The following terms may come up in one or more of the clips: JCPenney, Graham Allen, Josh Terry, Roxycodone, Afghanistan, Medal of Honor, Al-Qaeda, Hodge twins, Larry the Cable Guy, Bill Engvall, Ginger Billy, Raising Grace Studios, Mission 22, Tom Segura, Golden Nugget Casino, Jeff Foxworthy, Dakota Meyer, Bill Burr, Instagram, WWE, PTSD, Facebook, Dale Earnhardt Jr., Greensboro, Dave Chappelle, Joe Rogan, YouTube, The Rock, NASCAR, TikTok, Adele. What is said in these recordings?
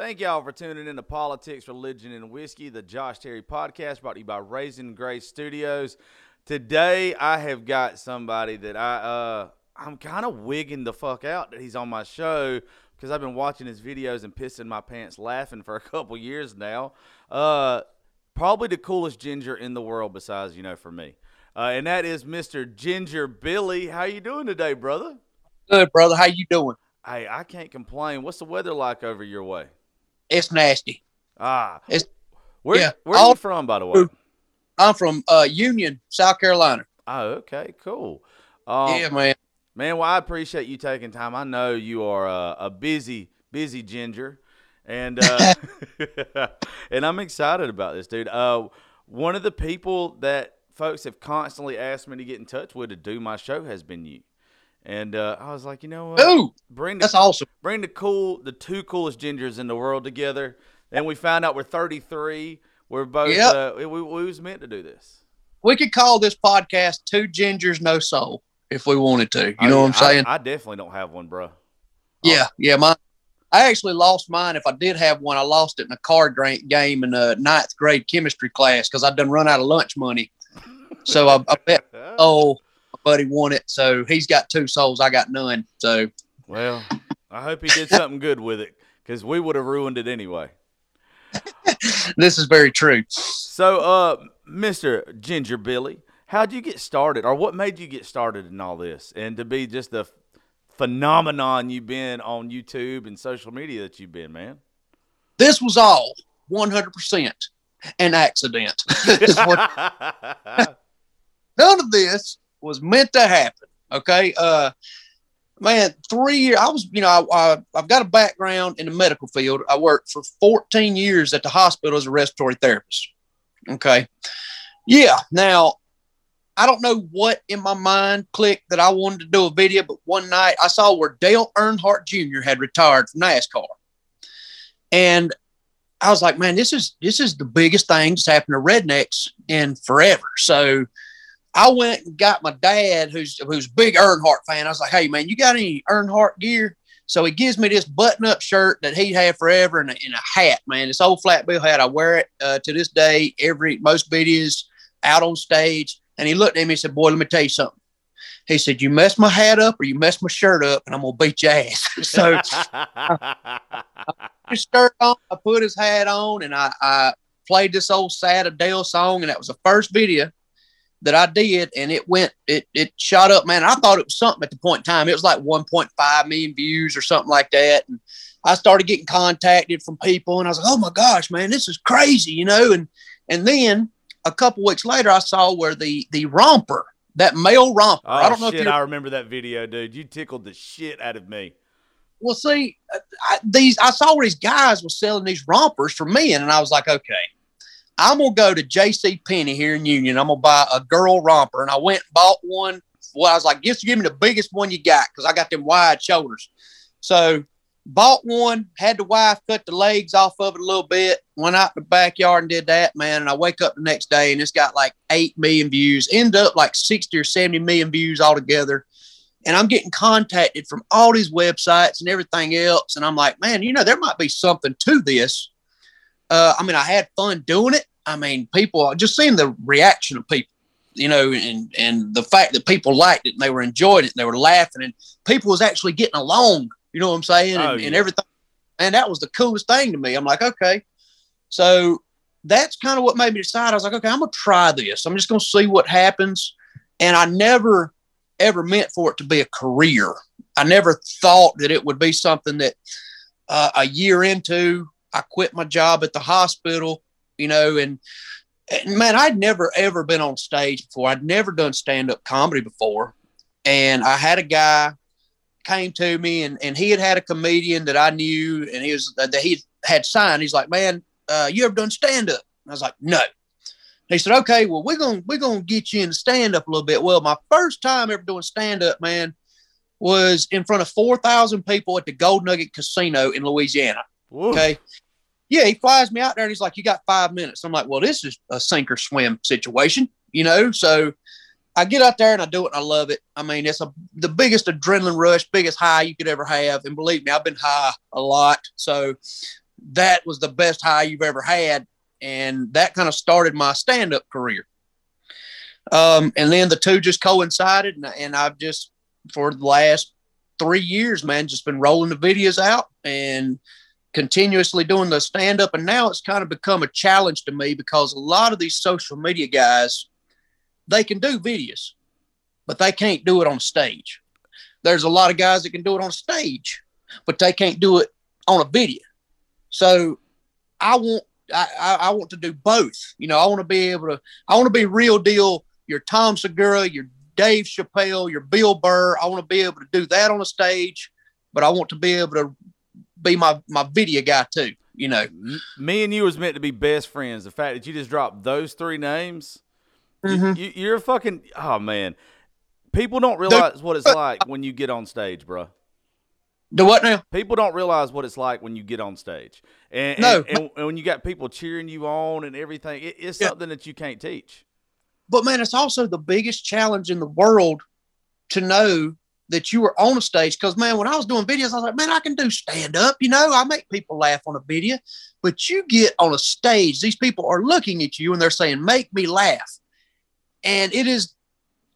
Thank y'all for tuning in to Politics, Religion, and Whiskey, the Josh Terry podcast brought to you by Raising Grace Studios. Today, I have got somebody that I'm kind of wigging the fuck out that he's on my show because I've been watching his videos and pissing my pants laughing for a couple years now. Probably the coolest ginger in the world besides, you know, for me. And that is Mr. Ginger Billy. How you doing today, brother? Good, brother. How you doing? Hey, I can't complain. What's the weather like over your way? It's nasty. Where are you from, by the way? I'm from Union, South Carolina. Oh, okay, cool. Yeah, man. Man, well, I appreciate you taking time. I know you are a busy ginger, and and I'm excited about this, dude. One of the people that folks have constantly asked me to get in touch with to do my show has been you. And I was like, you know what? Ooh, that's awesome. Bring the two coolest gingers in the world together. Then we found out we're 33. We're both. Yep. We was meant to do this. We could call this podcast Two Gingers, No Soul if we wanted to. You know what I'm saying? I definitely don't have one, bro. Yeah. I actually lost mine. If I did have one, I lost it in a card game in a ninth grade chemistry class because I'd done run out of lunch money. So I bet. Oh. Buddy won it, so he's got two souls. I got none. So, well, I hope he did something good with it because we would have ruined it anyway. This is very true. So, Mr. Ginger Billy, how'd you get started, or what made you get started in all this, and to be just the phenomenon you've been on YouTube and social media that you've been, man? This was all 100% an accident. None of this was meant to happen. Okay. Man, 3 years, I've got a background in the medical field. I worked for 14 years at the hospital as a respiratory therapist. Okay. Yeah. Now I don't know what in my mind clicked that I wanted to do a video, but one night I saw where Dale Earnhardt Jr. had retired from NASCAR. And I was like, man, this is the biggest thing that's happened to rednecks in forever. So I went and got my dad, who's a big Earnhardt fan. I was like, hey, man, you got any Earnhardt gear? So he gives me this button-up shirt that he had forever and a hat, man. This old flat bill hat. I wear it to this day, most videos out on stage. And he looked at me and said, boy, let me tell you something. He said, you mess my hat up or you mess my shirt up, and I'm going to beat your ass. So I put his shirt on, I put his hat on, and I played this old sad Adele song, and that was the first video that I did, and it shot up, man. I thought it was something at the point in time. It was like 1.5 million views or something like that. And I started getting contacted from people, and I was like, oh my gosh, man, this is crazy, you know? And then a couple weeks later, I saw where the romper, that male romper. Oh, I don't know shit, if I remember that video, dude. You tickled the shit out of me. Well, see, I saw where these guys were selling these rompers for men, and I was like, okay, I'm going to go to JCPenney here in Union. I'm going to buy a girl romper. And I went and bought one. Well, I was like, just give me the biggest one you got because I got them wide shoulders. So bought one, had the wife cut the legs off of it a little bit, went out in the backyard and did that, man. And I wake up the next day and it's got like 8 million views, end up like 60 or 70 million views altogether. And I'm getting contacted from all these websites and everything else. And I'm like, man, you know, there might be something to this. I had fun doing it. I mean, people just seeing the reaction of people, you know, and the fact that people liked it and they were enjoying it and they were laughing and people was actually getting along, you know what I'm saying? And everything. And that was the coolest thing to me. I'm like, okay. So that's kind of what made me decide. I was like, okay, I'm going to try this. I'm just going to see what happens. And I never, ever meant for it to be a career. I never thought that it would be something that a year into, I quit my job at the hospital, you know, and man, I'd never, ever been on stage before. I'd never done stand-up comedy before. And I had a guy came to me and he had a comedian that I knew and that he had signed. He's like, man, you ever done stand-up? And I was like, no. And he said, okay, well, we're going to get you in stand-up a little bit. Well, my first time ever doing stand-up, man, was in front of 4,000 people at the Golden Nugget Casino in Louisiana. Whoa. Okay. Yeah, he flies me out there and he's like, you got 5 minutes. I'm like, well, this is a sink or swim situation, you know? So I get out there and I do it and I love it. I mean, it's the biggest adrenaline rush, biggest high you could ever have. And believe me, I've been high a lot. So that was the best high you've ever had. And that kind of started my stand-up career. And then the two just coincided. And I've just, for the last 3 years, man, just been rolling the videos out and continuously doing the stand-up. And now it's kind of become a challenge to me because a lot of these social media guys, they can do videos, but they can't do it on stage. There's a lot of guys that can do it on stage, but they can't do it on a video. So I want to do both. You know, I want to be able to, I want to be real deal, your Tom Segura, your Dave Chappelle, your Bill Burr. I want to be able to do that on a stage, but I want to be able to be my video guy too. You know, me and you was meant to be best friends. The fact that you just dropped those three names, mm-hmm. you're fucking, oh man. People don't realize what it's like when you get on stage, bro. Do what now? People don't realize what it's like when you get on stage. And when you got people cheering you on and everything, it's something that you can't teach. But, man, it's also the biggest challenge in the world to know that you were on a stage. Because, man, when I was doing videos, I was like, man, I can do stand-up. You know, I make people laugh on a video. But you get on a stage, these people are looking at you, and they're saying, make me laugh. And it is...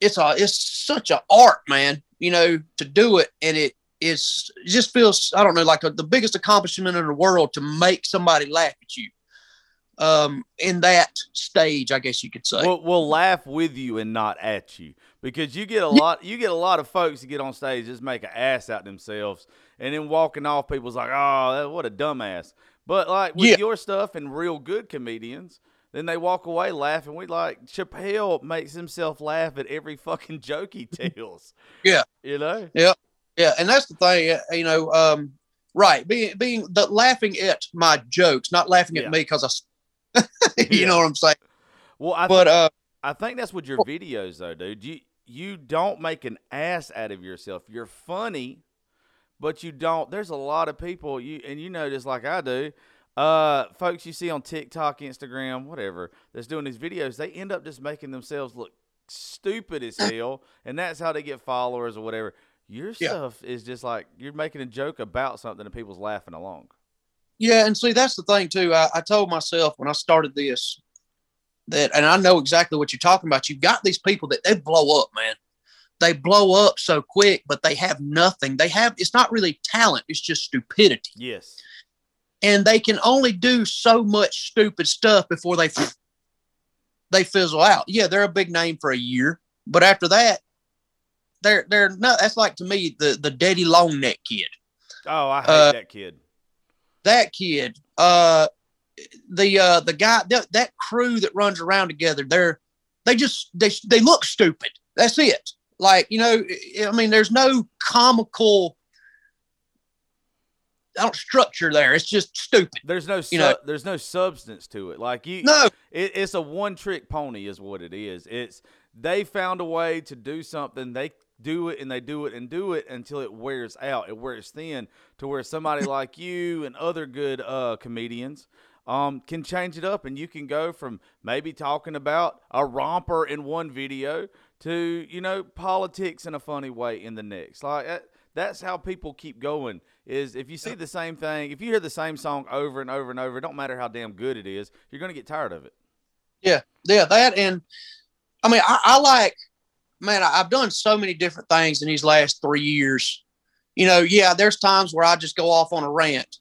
It's such an art, man, you know, to do it. And it just feels, I don't know, like the biggest accomplishment in the world to make somebody laugh at you in that stage, I guess you could say. We'll laugh with you and not at you, because you get a lot, of folks that get on stage, just make an ass out of themselves. And then walking off, people's like, oh, what a dumbass. But like with your stuff and real good comedians, then they walk away laughing. We like Chappelle makes himself laugh at every fucking joke he tells. Yeah. You know? Yeah. Yeah. And that's the thing, you know, right. Being the laughing at my jokes, not laughing at me because I, you know what I'm saying? Well, I think that's with your videos though, dude. You don't make an ass out of yourself. You're funny, but you don't. There's a lot of people you know, just like I do, folks you see on TikTok, Instagram, whatever, that's doing these videos, they end up just making themselves look stupid as hell, and that's how they get followers or whatever. Your stuff is just like you're making a joke about something and people's laughing along. Yeah, and see, that's the thing too. I told myself when I started this that, and I know exactly what you're talking about. You've got these people that they blow up, man. They blow up so quick, but they have nothing. It's not really talent. It's just stupidity. Yes. And they can only do so much stupid stuff before they fizzle out. Yeah, they're a big name for a year, but after that, they're not. That's like to me the Daddy Longneck kid. Oh, I hate that kid. That kid, the guy that crew that runs around together, they look stupid. That's it. Like, you know, I mean, there's no comical. I don't structure there. It's just stupid. There's no, there's no substance to it. Like it's a one trick pony is what it is. It's, they found a way to do something. They do it and they do it and do it until it wears out. It wears thin to where somebody like you and other good, comedians, can change it up, and you can go from maybe talking about a romper in one video to, you know, politics in a funny way in the next. Like that's how people keep going, is if you see the same thing, if you hear the same song over and over and over, it don't matter how damn good it is, you're going to get tired of it. Yeah. Yeah. That. And I mean, I like, man, I've done so many different things in these last 3 years, you know. Yeah. There's times where I just go off on a rant,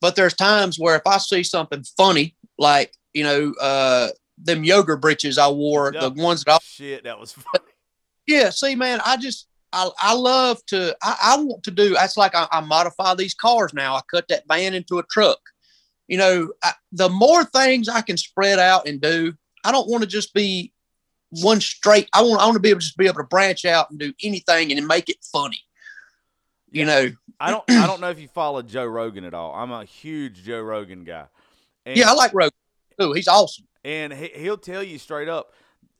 but there's times where if I see something funny, like, you know, them yoga breeches I wore, the ones that shit, that was funny. Yeah. See, man, I want to do, that's like I modify these cars now. I cut that van into a truck. You know, the more things I can spread out and do, I don't want to just be one straight. I want to be able to just be able to branch out and do anything and make it funny. You know, I don't know if you follow Joe Rogan at all. I'm a huge Joe Rogan guy. And, yeah, I like Rogan too. He's awesome. And he'll tell you straight up.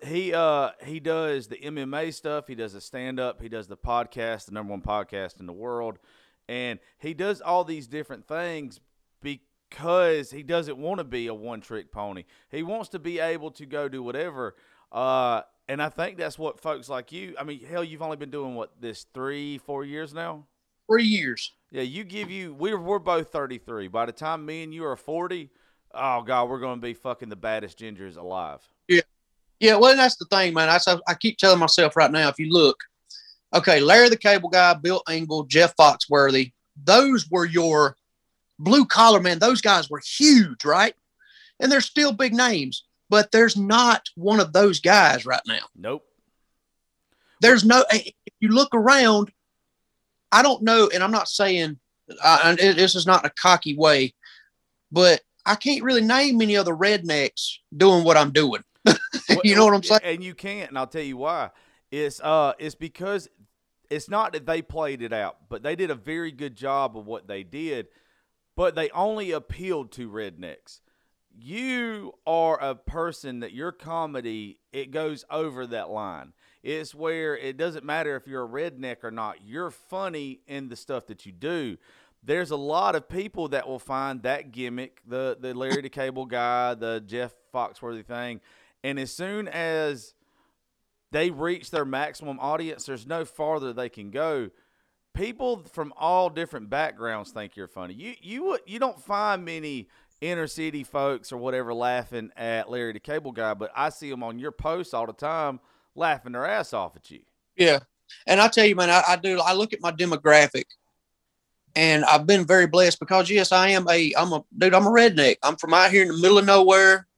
He does the MMA stuff. He does the stand-up. He does the podcast, the #1 podcast in the world. And he does all these different things because he doesn't want to be a one-trick pony. He wants to be able to go do whatever. And I think that's what folks like you, I mean, hell, you've only been doing, what, this 3-4 years now? 3 years. Yeah, we're both 33. By the time me and you are 40, oh God, we're going to be fucking the baddest gingers alive. Yeah. Yeah, well, that's the thing, man. I keep telling myself right now, if you look, okay, Larry the Cable Guy, Bill Engvall, Jeff Foxworthy, those were your blue collar, man. Those guys were huge, right? And they're still big names, but there's not one of those guys right now. Nope. There's no, if you look around, I don't know, and I'm not saying, this is not a cocky way, but I can't really name any other rednecks doing what I'm doing. You know what I'm saying? And you can't, and I'll tell you why. It's because it's not that they played it out, but they did a very good job of what they did, but they only appealed to rednecks. You are a person that your comedy, it goes over that line. It's where it doesn't matter if you're a redneck or not. You're funny in the stuff that you do. There's a lot of people that will find that gimmick, the Larry the Cable Guy, the Jeff Foxworthy thing. And as soon as they reach their maximum audience, there's no farther they can go. People from all different backgrounds think you're funny. You don't find many inner city folks or whatever laughing at Larry the Cable Guy, but I see them on your posts all the time laughing their ass off at you. Yeah. And I tell you, man, I look at my demographic. And I've been very blessed because, yes, I'm a redneck. I'm from out here in the middle of nowhere,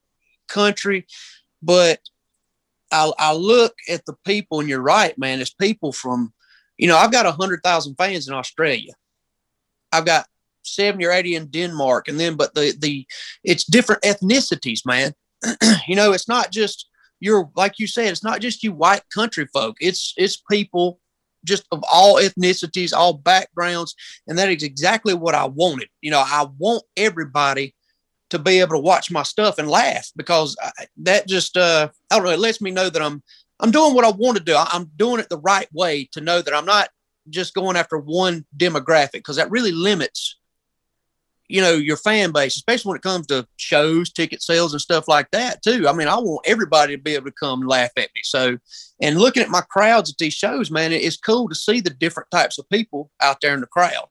country. But I look at the people, and you're right, man. It's people from, I've got 100,000 fans in Australia. I've got 70 or 80 in Denmark. And then, but it's different ethnicities, man. It's not just like you said, it's not just you white country folk. It's people just of all ethnicities, all backgrounds. And that is exactly what I wanted. I want everybody to be able to watch my stuff and laugh, because I don't know, it lets me know that I'm doing what I want to do. I'm doing it the right way, to know that I'm not just going after one demographic, because that really limits, your fan base, especially when it comes to shows, ticket sales and stuff like that too. I mean, I want everybody to be able to come laugh at me. So, and looking at my crowds at these shows, man, it's cool to see the different types of people out there in the crowd.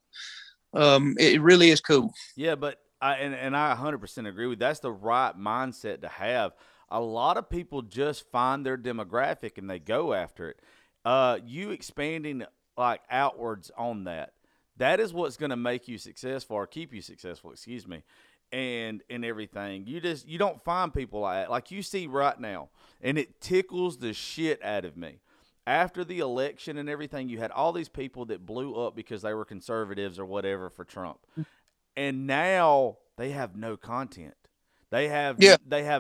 It really is cool. Yeah. But I 100% agree with you. That's the right mindset to have. A lot of people just find their demographic and they go after it. You expanding like outwards on that. That is what's going to make you successful, or keep you successful, excuse me, and everything. You don't find people like that. Like you see right now, and it tickles the shit out of me. After the election and everything, you had all these people that blew up because they were conservatives or whatever for Trump. And now they have no content. They have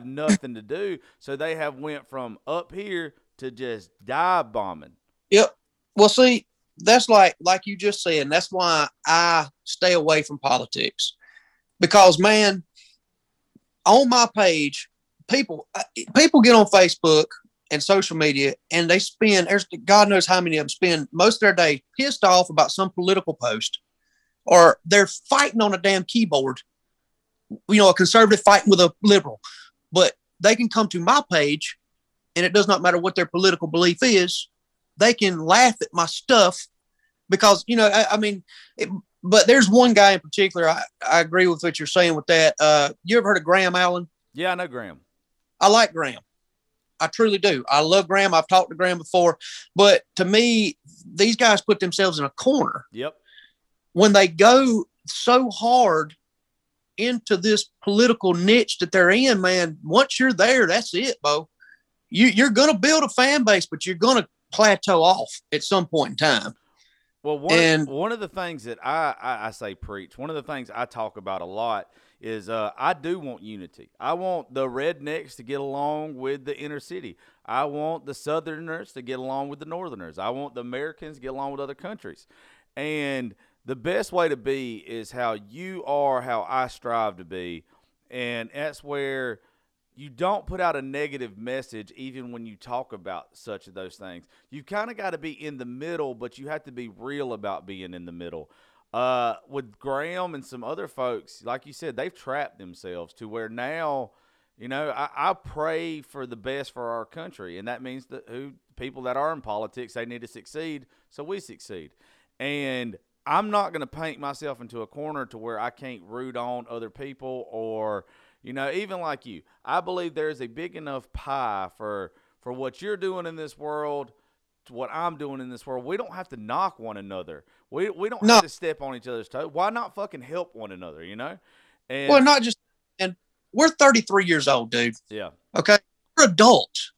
nothing to do. So they have went from up here to just dive bombing. Yep. Well, see, that's like you just said, and that's why I stay away from politics, because, man, on my page, people get on Facebook and social media, and they spend, God knows how many of them spend most of their day pissed off about some political post, or they're fighting on a damn keyboard, a conservative fighting with a liberal, but they can come to my page, and it does not matter what their political belief is. They can laugh at my stuff because, but there's one guy in particular. I agree with what you're saying with that. You ever heard of Graham Allen? Yeah, I know Graham. I like Graham. I truly do. I love Graham. I've talked to Graham before, but to me, these guys put themselves in a corner. Yep. When they go so hard into this political niche that they're in, man, once you're there, that's it, Bo. You're going to build a fan base, but you're going to plateau off at some point in time. Well, one of the things that I say preach, one of the things I talk about a lot is I do want unity. I want the rednecks to get along with the inner city. I want the Southerners to get along with the Northerners. I want the Americans to get along with other countries. And the best way to be is how you are, how I strive to be. And that's where you don't put out a negative message even when you talk about such of those things. You've kind of got to be in the middle, but you have to be real about being in the middle. With Graham and some other folks, like you said, they've trapped themselves to where now, I pray for the best for our country, and that means that people that are in politics, they need to succeed, so we succeed. And I'm not going to paint myself into a corner to where I can't root on other people or, you know, even like you. I believe there is a big enough pie for what you're doing in this world, to what I'm doing in this world. We don't have to knock one another. We don't have to step on each other's toes. Why not fucking help one another, you know? And, well, not just – and we're 33 years old, dude. Yeah. Okay? We're adults.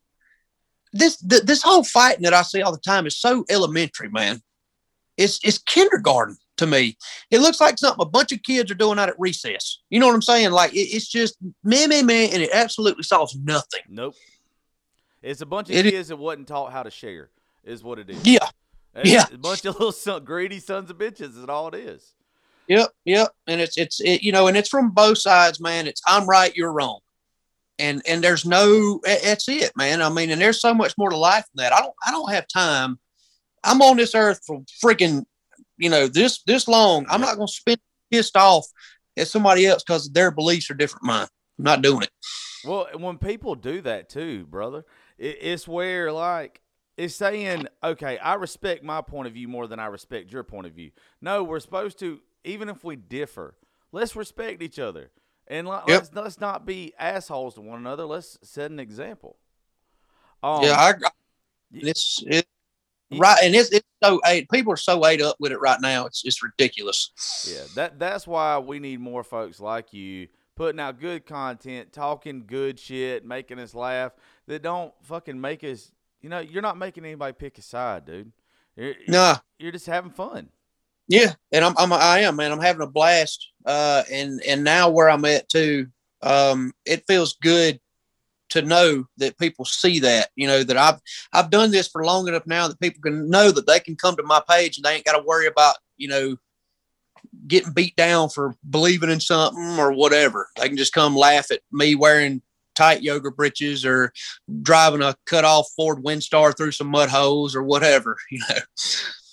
This whole fighting that I see all the time is so elementary, man. It's kindergarten to me. It looks like something a bunch of kids are doing out at recess. You know what I'm saying? Like, it's just meh, and it absolutely solves nothing. Nope. It's a bunch of kids that wasn't taught how to share is what it is. Yeah. It's a bunch of little greedy sons of bitches is all it is. Yep. And it's from both sides, man. It's I'm right, you're wrong. And there's no, that's it, man. I mean, and there's so much more to life than that. I don't have time. I'm on this earth for freaking, you know, this long. I'm not going to spend pissed off at somebody else because their beliefs are different than mine. I'm not doing it. Well, when people do that too, brother, it's where, like, it's saying, okay, I respect my point of view more than I respect your point of view. No, we're supposed to, even if we differ, let's respect each other. And let's not be assholes to one another. Let's set an example. It's right, and it's so people are so ate up with it right now. It's ridiculous. Yeah, that's why we need more folks like you putting out good content, talking good shit, making us laugh. That don't fucking make us. You know, you're not making anybody pick a side, dude. You're just having fun. Yeah, and I am, man. I'm having a blast. And now where I'm at too, it feels good to know that people see that, you know, that I've done this for long enough now that people can know that they can come to my page and they ain't got to worry about, you know, getting beat down for believing in something or whatever. They can just come laugh at me wearing tight yoga britches or driving a cut off Ford Windstar through some mud holes or whatever, you know.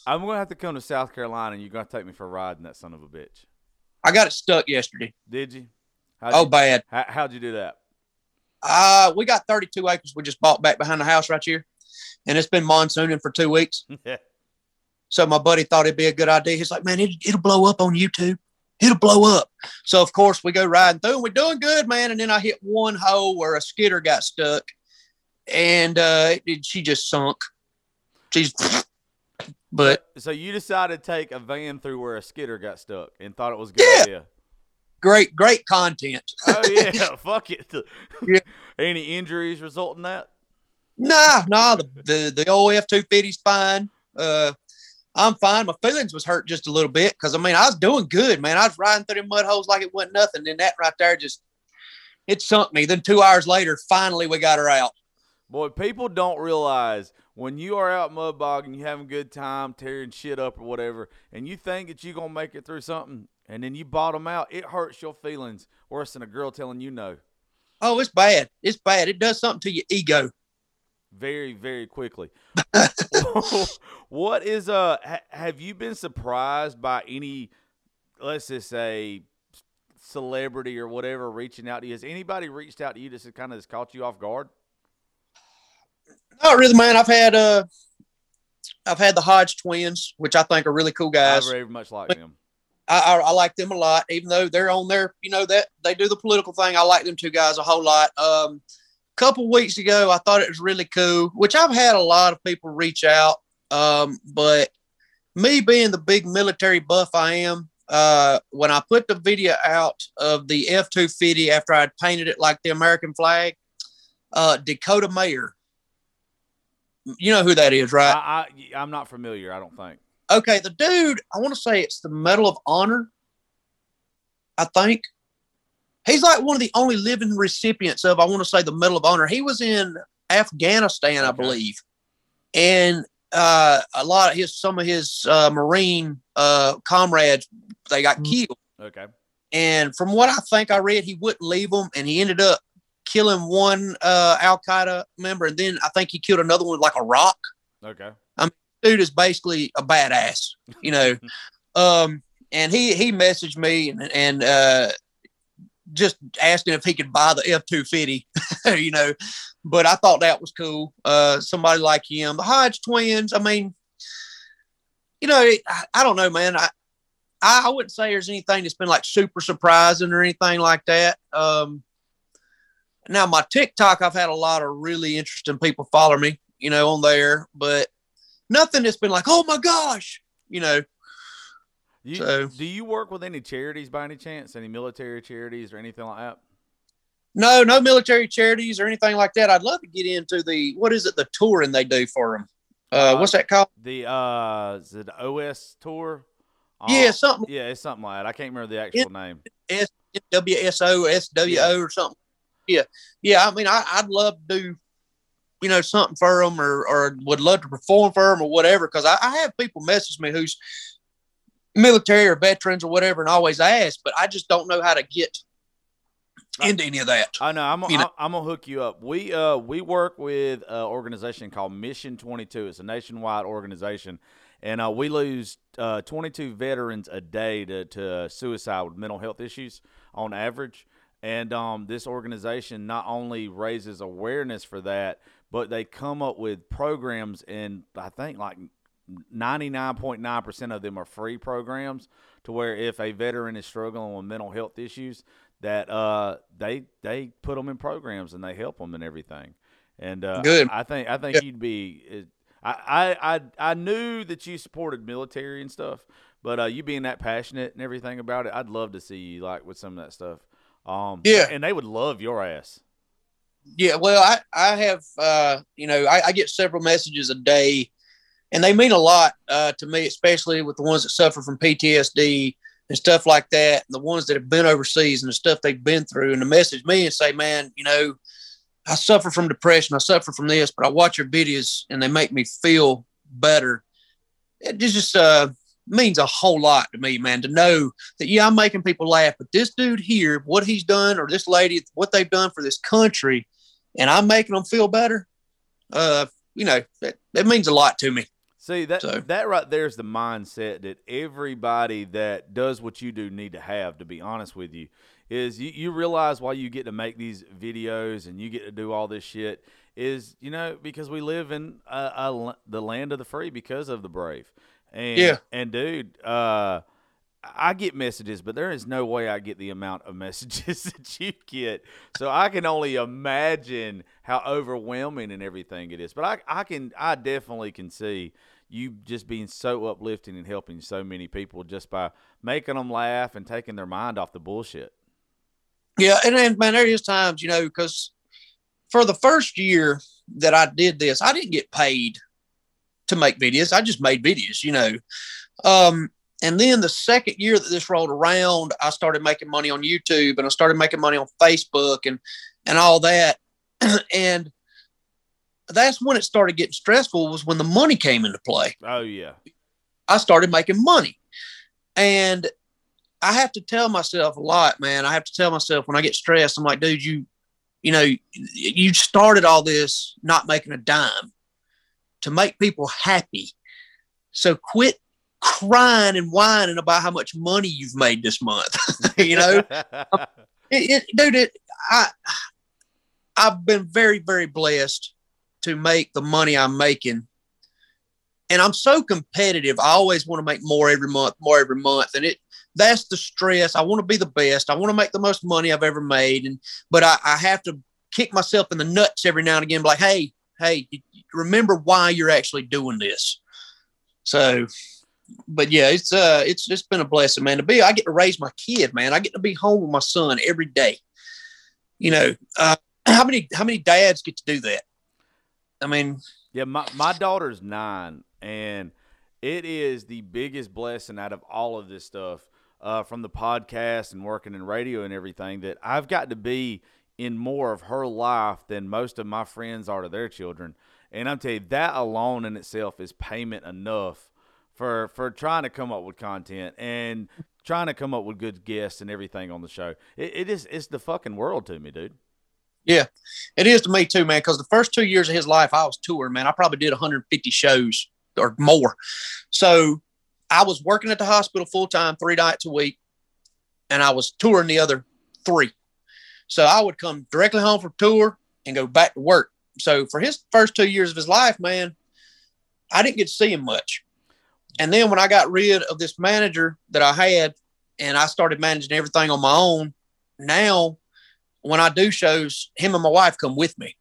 I'm going to have to come to South Carolina and you're going to take me for a ride in that son of a bitch. I got it stuck yesterday. Did you? Bad. How'd you do that? We got 32 acres we just bought back behind the house right here, and it's been monsooning for 2 weeks. So my buddy thought it'd be a good idea. He's like, man, it'll blow up on YouTube. It'll blow up. So, of course, we go riding through, and we're doing good, man. And then I hit one hole where a skidder got stuck, and she just sunk. She's... But so you decided to take a van through where a skidder got stuck and thought it was a good idea. Great content. Oh yeah, fuck it. Yeah. Any injuries resulting in that? Nah. The old F-250's fine. I'm fine. My feelings was hurt just a little bit because I mean I was doing good, man. I was riding through the mud holes like it wasn't nothing. Then that right there it sunk me. Then 2 hours later, finally we got her out. Boy, people don't realize when you are out mud bogging, you having a good time, tearing shit up or whatever, and you think that you're going to make it through something, and then you bottom out, it hurts your feelings worse than a girl telling you no. Oh, it's bad. It's bad. It does something to your ego. Very, very quickly. What is have you been surprised by any, let's just say, celebrity or whatever reaching out to you? Has anybody reached out to you that's kind of just caught you off guard? Not really, man. I've had the Hodge twins, which I think are really cool guys. I very much like them. I like them a lot, even though they're on their, you know, that they do the political thing. I like them two guys a whole lot. A couple weeks ago, I thought it was really cool, which I've had a lot of people reach out. But me being the big military buff I am, when I put the video out of the F-250 after I painted it like the American flag, Dakota Meyer. You know who that is, right? I'm not familiar, I don't think. Okay, the dude, I want to say it's the Medal of Honor, I think. He's like one of the only living recipients of, I want to say, the Medal of Honor. He was in Afghanistan, I believe. And some of his Marine comrades, they got killed. Okay. And from what I think I read, he wouldn't leave them, and he ended up killing one Al-Qaeda member, and then I think he killed another one with like a rock. Okay. I mean, dude is basically a badass, you know. And he messaged me and just asking if he could buy the F-250, you know. But I thought that was cool. Somebody like him. The Hodge twins, I mean, you know, I don't know, man. I, I wouldn't say there's anything that's been like super surprising or anything like that. Now my TikTok, I've had a lot of really interesting people follow me, you know, on there, but nothing that's been like, oh my gosh, you know. Do you work with any charities by any chance? Any military charities or anything like that? No, no military charities or anything like that. I'd love to get into the touring they do for them. What's that called? Is it the OS tour? Yeah, something. Yeah, it's something like that. I can't remember the actual name. SWSO or something. Yeah. Yeah. I mean, I'd love to do, you know, something for them or would love to perform for them or whatever. Cause I have people message me who's military or veterans or whatever and always ask, but I just don't know how to get into any of that. I know. I'm gonna hook you up. We work with an organization called Mission 22. It's a nationwide organization, and we lose 22 veterans a day to suicide with mental health issues on average. And this organization not only raises awareness for that, but they come up with programs, and I think like 99.9% of them are free programs to where if a veteran is struggling with mental health issues, that they put them in programs and they help them and everything. And good. I think you'd be. I knew that you supported military and stuff, but you being that passionate and everything about it, I'd love to see you like with some of that stuff. Yeah, and they would love your ass. Yeah, well, I have you know, I get several messages a day, and they mean a lot to me, especially with the ones that suffer from PTSD and stuff like that, and the ones that have been overseas and the stuff they've been through, and to message me and say, man, you know, I suffer from depression, I suffer from this, but I watch your videos and they make me feel better. It just means a whole lot to me, man, to know that, yeah, I'm making people laugh, but this dude here, what he's done, or this lady, what they've done for this country, and I'm making them feel better, you know, it means a lot to me. See, that right there is the mindset that everybody that does what you do need to have, to be honest with you, is you realize why you get to make these videos and you get to do all this shit is, you know, because we live in the land of the free because of the brave. And, yeah. And, dude, I get messages, but there is no way I get the amount of messages that you get. So I can only imagine how overwhelming and everything it is. But I definitely can see you just being so uplifting and helping so many people just by making them laugh and taking their mind off the bullshit. Yeah. And man, there is times, you know, because for the first year that I did this, I didn't get paid to make videos. I just made videos, you know? And then the second year that this rolled around, I started making money on YouTube, and I started making money on Facebook and all that. And that's when it started getting stressful, was when the money came into play. Oh, yeah. I started making money. And I have to tell myself a lot, man. I have to tell myself when I get stressed, I'm like, dude, you know, you started all this not making a dime to make people happy. So quit crying and whining about how much money you've made this month. You know, I've been very, very blessed to make the money I'm making, and I'm so competitive. I always want to make more every month. And that's the stress. I want to be the best. I want to make the most money I've ever made. But I have to kick myself in the nuts every now and again, like, Hey, remember why you're actually doing this. So, but yeah, it's been a blessing, man, I get to raise my kid, man. I get to be home with my son every day. You know, how many dads get to do that? I mean, yeah, my daughter's 9, and it is the biggest blessing out of all of this stuff, from the podcast and working in radio and everything, that I've got to be in more of her life than most of my friends are to their children. And I'm telling you, that alone in itself is payment enough for trying to come up with content and trying to come up with good guests and everything on the show. It's the fucking world to me, dude. Yeah, it is to me too, man. Cause the first 2 years of his life, I was touring, man. I probably did 150 shows or more. So I was working at the hospital full time, 3 nights a week. And I was touring the other 3. So I would come directly home from tour and go back to work. So for his first 2 years of his life, man, I didn't get to see him much. And then when I got rid of this manager that I had and I started managing everything on my own, now when I do shows, him and my wife come with me.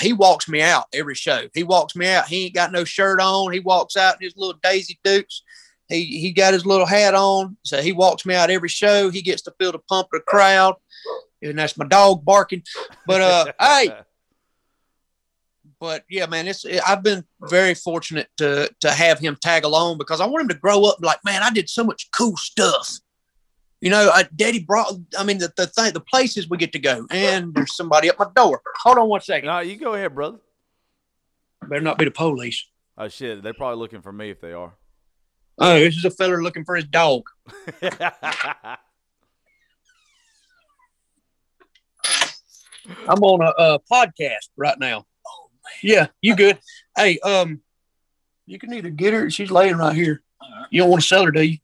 He walks me out every show. He walks me out. He ain't got no shirt on. He walks out in his little Daisy Dukes. He got his little hat on. So he walks me out every show. He gets to feel the pump of the crowd. And that's my dog barking. But, hey, but yeah, man, I've been very fortunate to have him tag along, because I want him to grow up like, man, I did so much cool stuff. You know, the places we get to go, and there's somebody at my door. Hold on one second. No, you go ahead, brother. Better not be the police. Oh, shit. They're probably looking for me if they are. Oh, this is a fella looking for his dog. I'm on a podcast right now. Oh, man. Yeah, you good. Hey, you can either get her. She's laying right here. Right. You don't want to sell her, do you?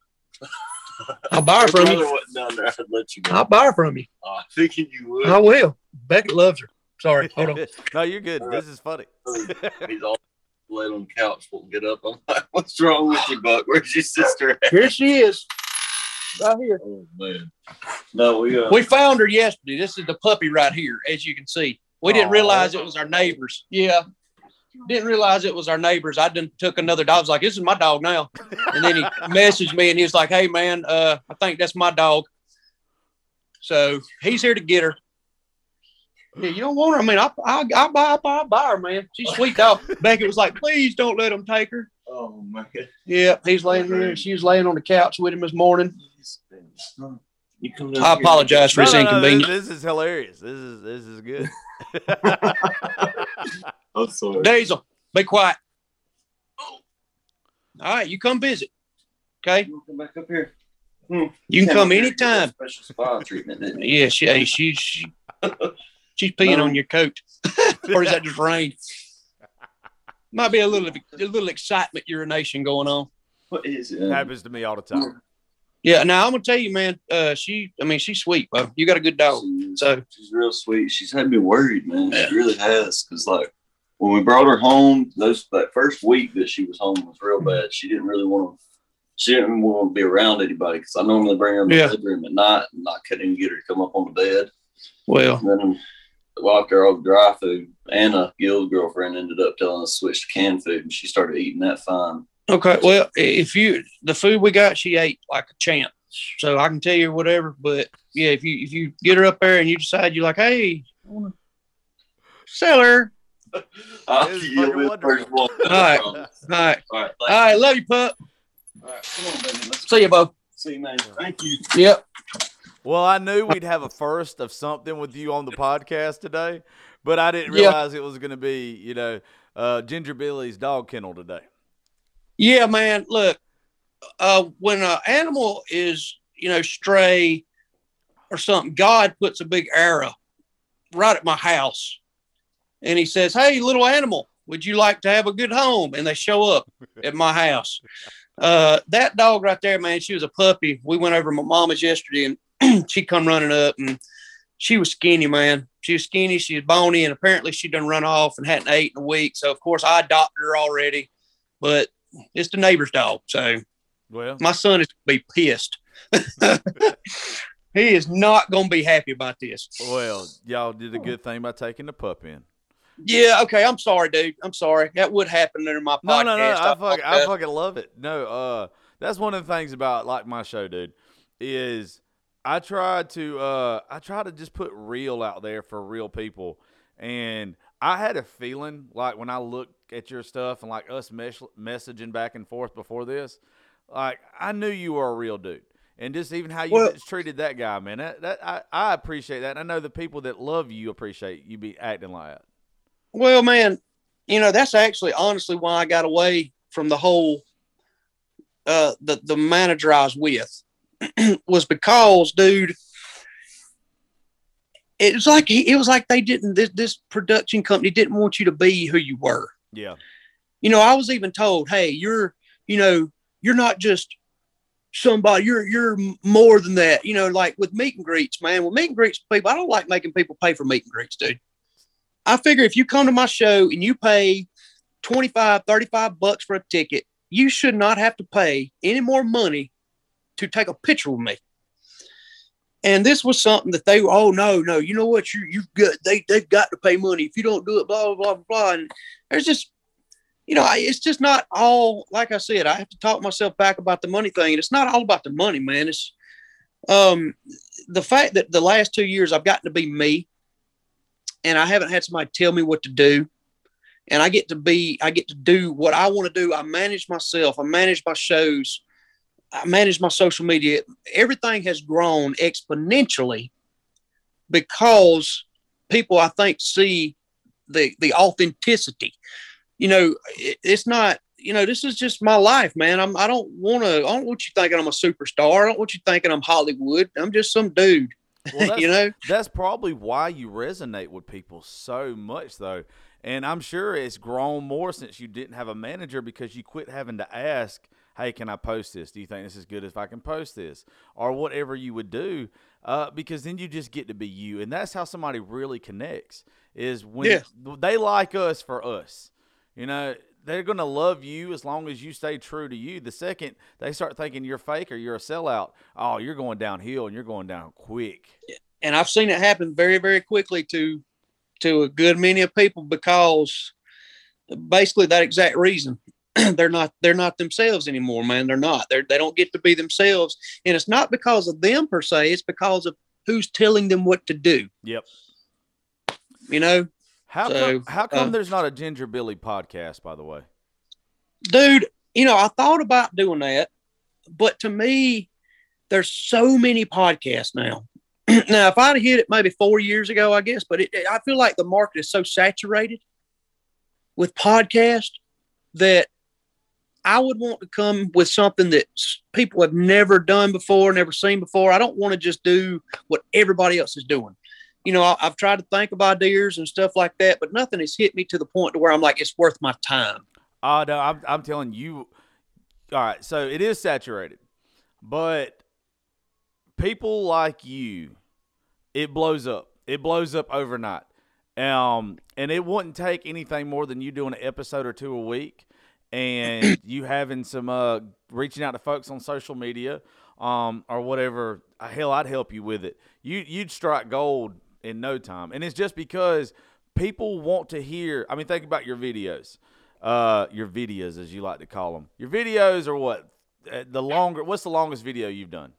I'll buy her from you. Down there, I'd let you go. I'll buy her from you. I thinking you would. I will. Becky loves her. Sorry. Hold on. No, you're good. All this right. Is funny. He's all laid on the couch, won't get up. I'm like, what's wrong with you, Buck? Where's your sister at? Here she is. Right here. Oh, man. No, we found her yesterday. This is the puppy right here, as you can see. We didn't realize it was our neighbors. Yeah. Didn't realize it was our neighbors. I took another dog. I was like, this is my dog now. And then he messaged me and he was like, hey, man, I think that's my dog. So he's here to get her. Yeah, you don't want her. I mean, I buy her, man. She's a sweet dog. Beckett was like, please don't let him take her. Oh, my God. Yeah, he's laying there. She was laying on the couch with him this morning. I apologize for his inconvenience. This is hilarious. This is good. I'm sorry. Diesel, be quiet. All right, you come visit. Okay. We'll come back up here. You can come anytime. Special spa treatment. Yeah, she's peeing on your coat. Or is that just rain? Might be a little excitement urination going on. What is it? Happens to me all the time. Yeah, now I'm gonna tell you, man. She's sweet, bro. You got a good dog, so she's real sweet. She's had me worried, man. Yeah. She really has, because like when we brought her home, that first week that she was home was real bad. She didn't really want to. She didn't want to be around anybody, because I normally bring her in the bedroom at night, and I couldn't even get her to come up on the bed. Well, and then I walked her off dry food. Anna, Gil's girlfriend, ended up telling us to switch to canned food, and she started eating that fine. Okay, well, the food we got, she ate like a champ. So I can tell you whatever, but yeah, if you get her up there and you decide you're like, hey, I want to sell her. All right, all right, love you, pup. All right, come on, baby. See you, Bo. See you, man. Thank you. Yep. Well, I knew we'd have a first of something with you on the podcast today, but I didn't realize it was going to be, Ginger Billy's dog kennel today. Yeah, man, look, when an animal is, stray or something, God puts a big arrow right at my house. And he says, hey, little animal, would you like to have a good home? And they show up at my house. That dog right there, man, she was a puppy. We went over to my mama's yesterday, and she come running up, and she was skinny, man. She was skinny, she was bony, and apparently she done run off and hadn't ate in a week. So, of course, I adopted her already, but it's the neighbor's dog, so my son is going to be pissed. He is not going to be happy about this. Well, y'all did a good thing by taking the pup in. Yeah, okay, I'm sorry, dude. I'm sorry. That would happen during my podcast. No, I fucking love it. No, that's one of the things about, like, my show, dude, is I try to just put real out there for real people, and I had a feeling, like, when I looked at your stuff and like us messaging back and forth before this, like I knew you were a real dude, and just even how you treated that guy, man. I appreciate that. And I know the people that love you appreciate you be acting like that. Well, man, that's actually honestly why I got away from the whole the manager I was with was because, dude, it was like they didn't. This production company didn't want you to be who you were. Yeah. I was even told, hey, you're not just somebody, you're more than that. Like with meet and greets, man, people, I don't like making people pay for meet and greets, dude. I figure if you come to my show and you pay $25, $35 for a ticket, you should not have to pay any more money to take a picture with me. And this was something that they were, oh, no, you know what? They've got to pay money. If you don't do it, blah, blah, blah, blah. And there's just, you know, it's just not all, like I said, I have to talk myself back about the money thing. And it's not all about the money, man. It's the fact that the last 2 years I've gotten to be me, and I haven't had somebody tell me what to do. And I get to do what I want to do. I manage myself. I manage my shows. I manage my social media. Everything has grown exponentially because people, I think, see the authenticity. You know, it's not, you know, this is just my life, man. I don't want you thinking I'm a superstar. I don't want you thinking I'm Hollywood. I'm just some dude. Well, you know, that's probably why you resonate with people so much, though. And I'm sure it's grown more since you didn't have a manager, because you quit having to ask, hey, can I post this? Do you think this is good if I can post this? Or whatever you would do, because then you just get to be you. And that's how somebody really connects, is when they like us for us. You know, they're going to love you as long as you stay true to you. The second they start thinking you're fake or you're a sellout, oh, you're going downhill and you're going down quick. And I've seen it happen very, very quickly to a good many of people, because basically that exact reason. they're not themselves anymore, man. They're not. They don't get to be themselves. And it's not because of them per se, it's because of who's telling them what to do. Yep. You know? How come there's not a Ginger Billy podcast, by the way? Dude, you know, I thought about doing that, but to me, there's so many podcasts now. Now, if I'd hit it maybe 4 years ago, I guess, but I feel like the market is so saturated with podcasts that I would want to come with something that people have never done before, never seen before. I don't want to just do what everybody else is doing. You know, I've tried to think of ideas and stuff like that, but nothing has hit me to the point to where I'm like, it's worth my time. No, I'm telling you. All right, so it is saturated, but people like you, it blows up. It blows up overnight. And it wouldn't take anything more than you doing an episode or two a week, and you having some reaching out to folks on social media, or whatever. Hell, I'd help you with it. You'd strike gold in no time. And it's just because people want to hear. I mean, think about your videos, as you like to call them. Your videos are what? What's the longest video you've done?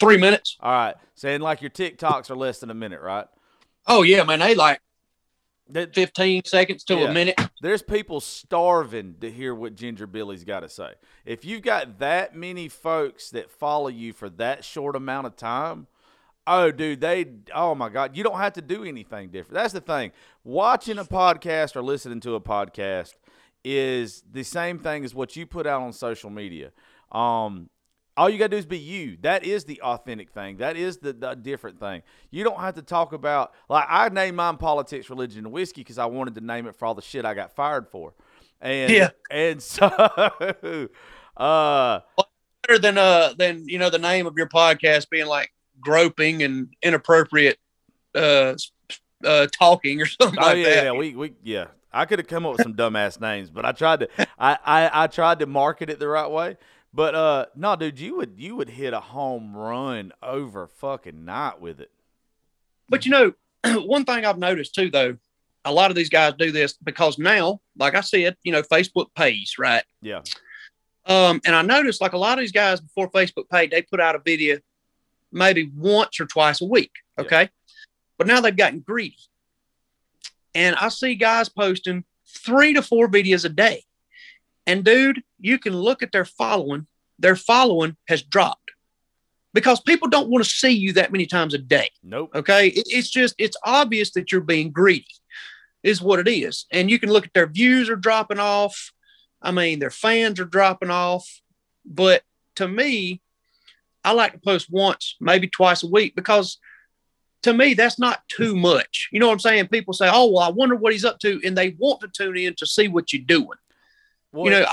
3 minutes. All right. Saying like your TikToks are less than a minute, right? Oh, yeah, man. They like 15 seconds to a minute. There's people starving to hear what Ginger Billy's got to say. If you've got that many folks that follow you for that short amount of time, oh, dude, oh, my God, you don't have to do anything different. That's the thing. Watching a podcast or listening to a podcast is the same thing as what you put out on social media. All you got to do is be you. That is the authentic thing. That is the different thing. You don't have to talk about, like, I named mine politics, religion, and whiskey because I wanted to name it for all the shit I got fired for. And so, better than, you know, the name of your podcast being like groping and inappropriate, talking or something that. Yeah. We I could have come up with some dumbass names, but I tried to, I tried to market it the right way. But no, dude, you would hit a home run over fucking night with it. But you know, one thing I've noticed too, though, a lot of these guys do this because now, like I said, you know, Facebook pays, right? Yeah. And I noticed like a lot of these guys before Facebook paid, they put out a video maybe once or twice a week. Okay. Yeah. But now they've gotten greedy, and I see guys posting 3 to 4 videos a day. And, dude, you can look at their following. Their following has dropped because people don't want to see you that many times a day. Nope. Okay? It's obvious that you're being greedy is what it is. And you can look at their views are dropping off. I mean, their fans are dropping off. But to me, I like to post once, maybe twice a week, because to me, that's not too much. You know what I'm saying? People say, oh, well, I wonder what he's up to. And they want to tune in to see what you're doing. Well, you know,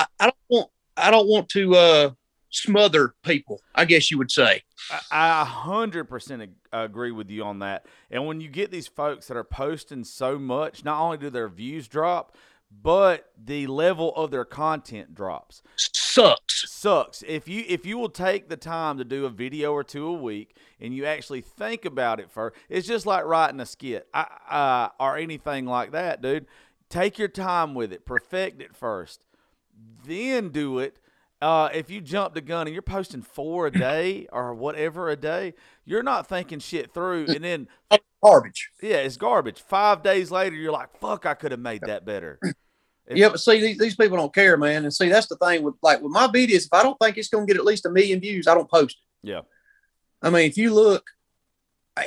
I don't want to smother people, I guess you would say. I 100% agree with you on that. And when you get these folks that are posting so much, not only do their views drop, but the level of their content drops. Sucks. If you will take the time to do a video or two a week and you actually think about it first, it's just like writing a skit or anything like that, dude. Take your time with it. Perfect it first. Then do it. If you jump the gun and you're posting 4 a day or whatever a day, you're not thinking shit through. And then garbage. Yeah, it's garbage. 5 days later, you're like, fuck, I could have made that better. Yeah, but see, these people don't care, man. And see, that's the thing with my videos. If I don't think it's going to get at least 1 million views, I don't post it. Yeah. I mean, if you look,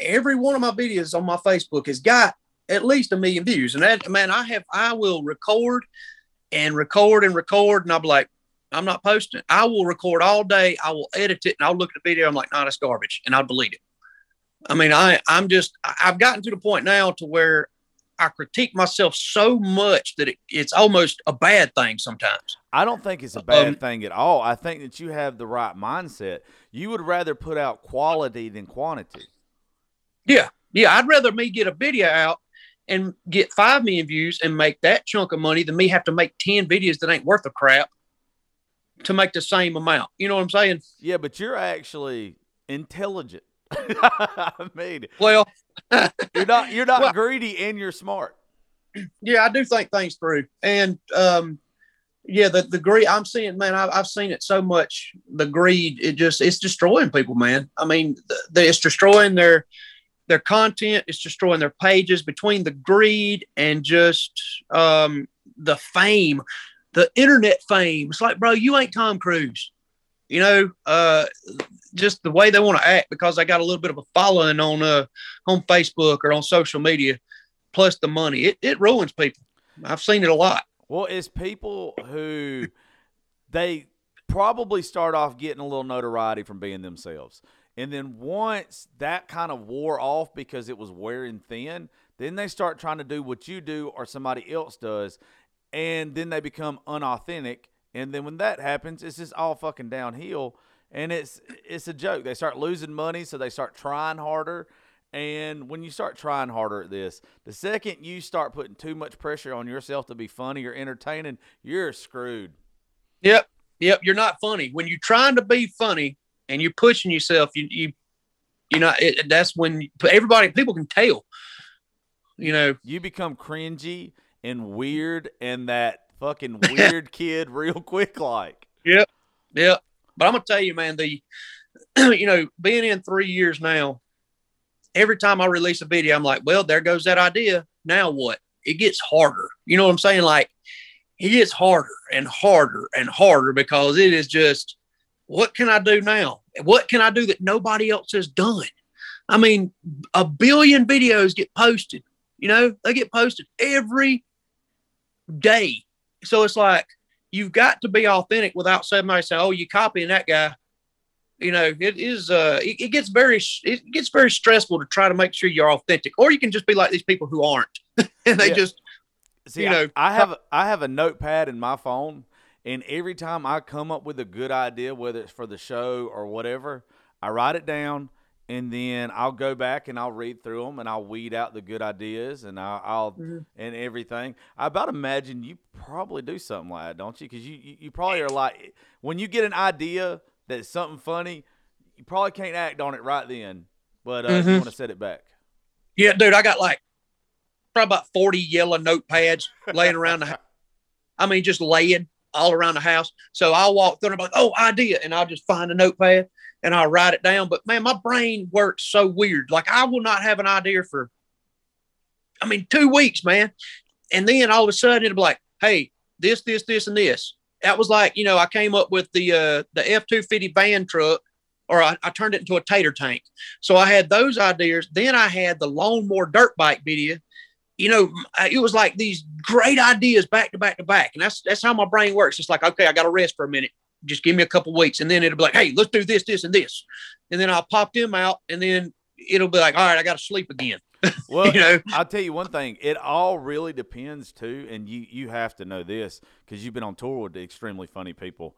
every one of my videos on my Facebook has got at least 1 million views. And that, man, I will record. And I'm like, I'm not posting. I will record all day. I will edit it, and I'll look at the video. I'm like, nah, that's garbage, and I'll delete it. I mean, I've gotten to the point now to where I critique myself so much that it's almost a bad thing sometimes. I don't think it's a bad thing at all. I think that you have the right mindset. You would rather put out quality than quantity. Yeah. I'd rather me get a video out and get 5 million views and make that chunk of money than me have to make 10 videos that ain't worth a crap to make the same amount. You know what I'm saying? Yeah, but you're actually intelligent. I mean, well, you're not well, greedy, and you're smart. Yeah, I do think things through. And the greed I'm seeing, man, I've seen it so much. The greed, it's destroying people, man. I mean, it's destroying their content. It's destroying their pages. Between the greed and just the fame, the internet fame. It's like, bro, you ain't Tom Cruise. You know, just the way they want to act because they got a little bit of a following on Facebook or on social media, plus the money. It ruins people. I've seen it a lot. Well, it's people who they probably start off getting a little notoriety from being themselves. And then once that kind of wore off because it was wearing thin, then they start trying to do what you do or somebody else does. And then they become unauthentic. And then when that happens, it's just all fucking downhill, and it's a joke. They start losing money, so they start trying harder. And when you start trying harder at this, the second you start putting too much pressure on yourself to be funny or entertaining, you're screwed. Yep. You're not funny. When you're trying to be funny and you're pushing yourself, that's when people can tell. You know, you become cringy and weird, and that fucking weird kid real quick like. Yep. But I'm going to tell you, man, being in 3 years now, every time I release a video, I'm like, well, there goes that idea. Now what? It gets harder. You know what I'm saying? Like, it gets harder and harder and harder because it is just, what can I do now? What can I do that nobody else has done? I mean, 1 billion videos get posted. You know, they get posted every day. So it's like, you've got to be authentic without somebody saying, oh, you're copying that guy. You know, it gets very stressful to try to make sure you're authentic, or you can just be like these people who aren't. And they just, see, you know, I have a notepad in my phone, and every time I come up with a good idea, whether it's for the show or whatever, I write it down, and then I'll go back and I'll read through them, and I'll weed out the good ideas and I'll and everything. I about imagine you probably do something like that, don't you? Because you probably are like, when you get an idea that's something funny, you probably can't act on it right then, but you want to set it back. Yeah, dude, I got like probably about 40 yellow notepads laying around the house. I mean, just laying all around the house. So I'll walk through and I'm like, oh, idea, and I'll just find a notepad. And I'll write it down. But, man, my brain works so weird. Like, I will not have an idea for, 2 weeks, man. And then all of a sudden it'll be like, hey, this, and this. That was like, you know, I came up with the F-250 van truck, or I turned it into a tater tank. So I had those ideas. Then I had the lawnmower dirt bike video. You know, it was like these great ideas back to back to back. And that's how my brain works. It's like, okay, I got to rest for a minute. Just give me a couple weeks, and then it'll be like, hey, let's do this, this, and this. And then I'll pop them out, and then it'll be like, all right, I got to sleep again. Well, you know? I'll tell you one thing. It all really depends, too, and you have to know this because you've been on tour with extremely funny people.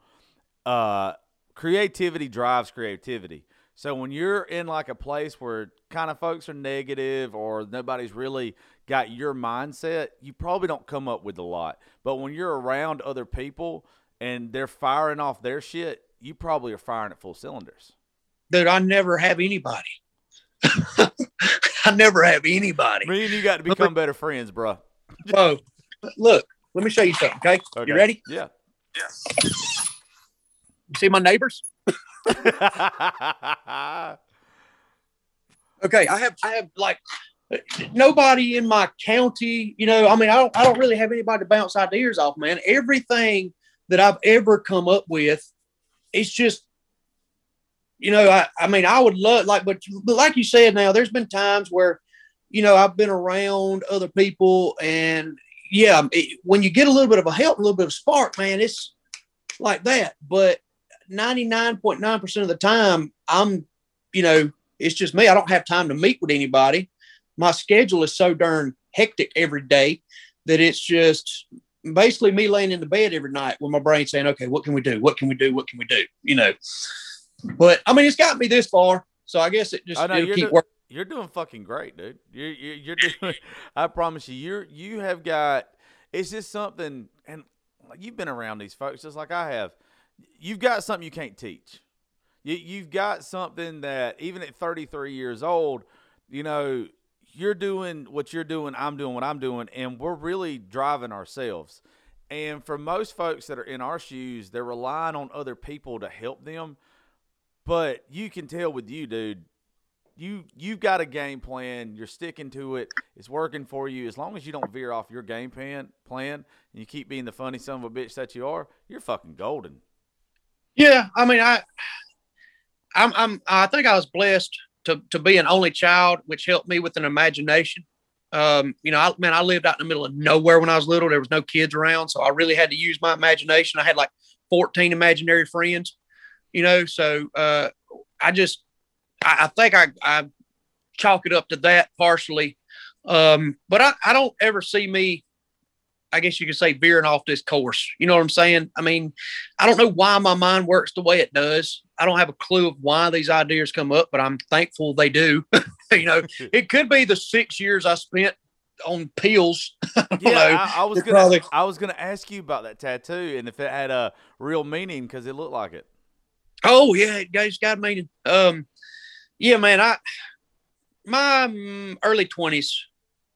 Creativity drives creativity. So when you're in like a place where kind of folks are negative or nobody's really got your mindset, you probably don't come up with a lot. But when you're around other people and they're firing off their shit, you probably are firing at full cylinders. Dude, I never have anybody. I never have anybody. Me and you got to become better friends, bro. Whoa. Look, let me show you something, okay? You ready? Yeah. Yeah. You see my neighbors? Okay, I have like nobody in my county, you know. I mean, I don't really have anybody to bounce ideas off, man. Everything that I've ever come up with, it's just, you know, I mean, I would love, like, but like you said, now there's been times where, you know, I've been around other people, and yeah, when you get a little bit of a help, a little bit of spark, man, it's like that. But 99.9% of the time, I'm, you know, it's just me. I don't have time to meet with anybody. My schedule is so darn hectic every day that it's just basically me laying in the bed every night with my brain saying, okay, what can we do? What can we do? What can we do? You know, but I mean, it's got me this far. So I guess it just it'll keep working. You're doing fucking great, dude. You're doing, I promise you, you have got, it's just something, and you've been around these folks just like I have. You've got something you can't teach. You've got something that even at 33 years old, you know, you're doing what you're doing, I'm doing what I'm doing, and we're really driving ourselves. And for most folks that are in our shoes, they're relying on other people to help them. But you can tell with you, dude, you've got a game plan. You're sticking to it. It's working for you. As long as you don't veer off your game plan and you keep being the funny son of a bitch that you are, you're fucking golden. Yeah, I mean, I think I was blessed to be an only child, which helped me with an imagination. You know, I lived out in the middle of nowhere when I was little. There was no kids around, so I really had to use my imagination. I had like 14 imaginary friends, you know. So I think I chalk it up to that partially, but I don't ever see me, I guess you could say, veering off this course. You know what I'm saying? I mean, I don't know why my mind works the way it does. I don't have a clue of why these ideas come up, but I'm thankful they do. You know, it could be the 6 years I spent on pills. I was gonna ask you about that tattoo and if it had a real meaning, because it looked like it. Oh yeah, it's got a meaning. Yeah, man, my early 20s.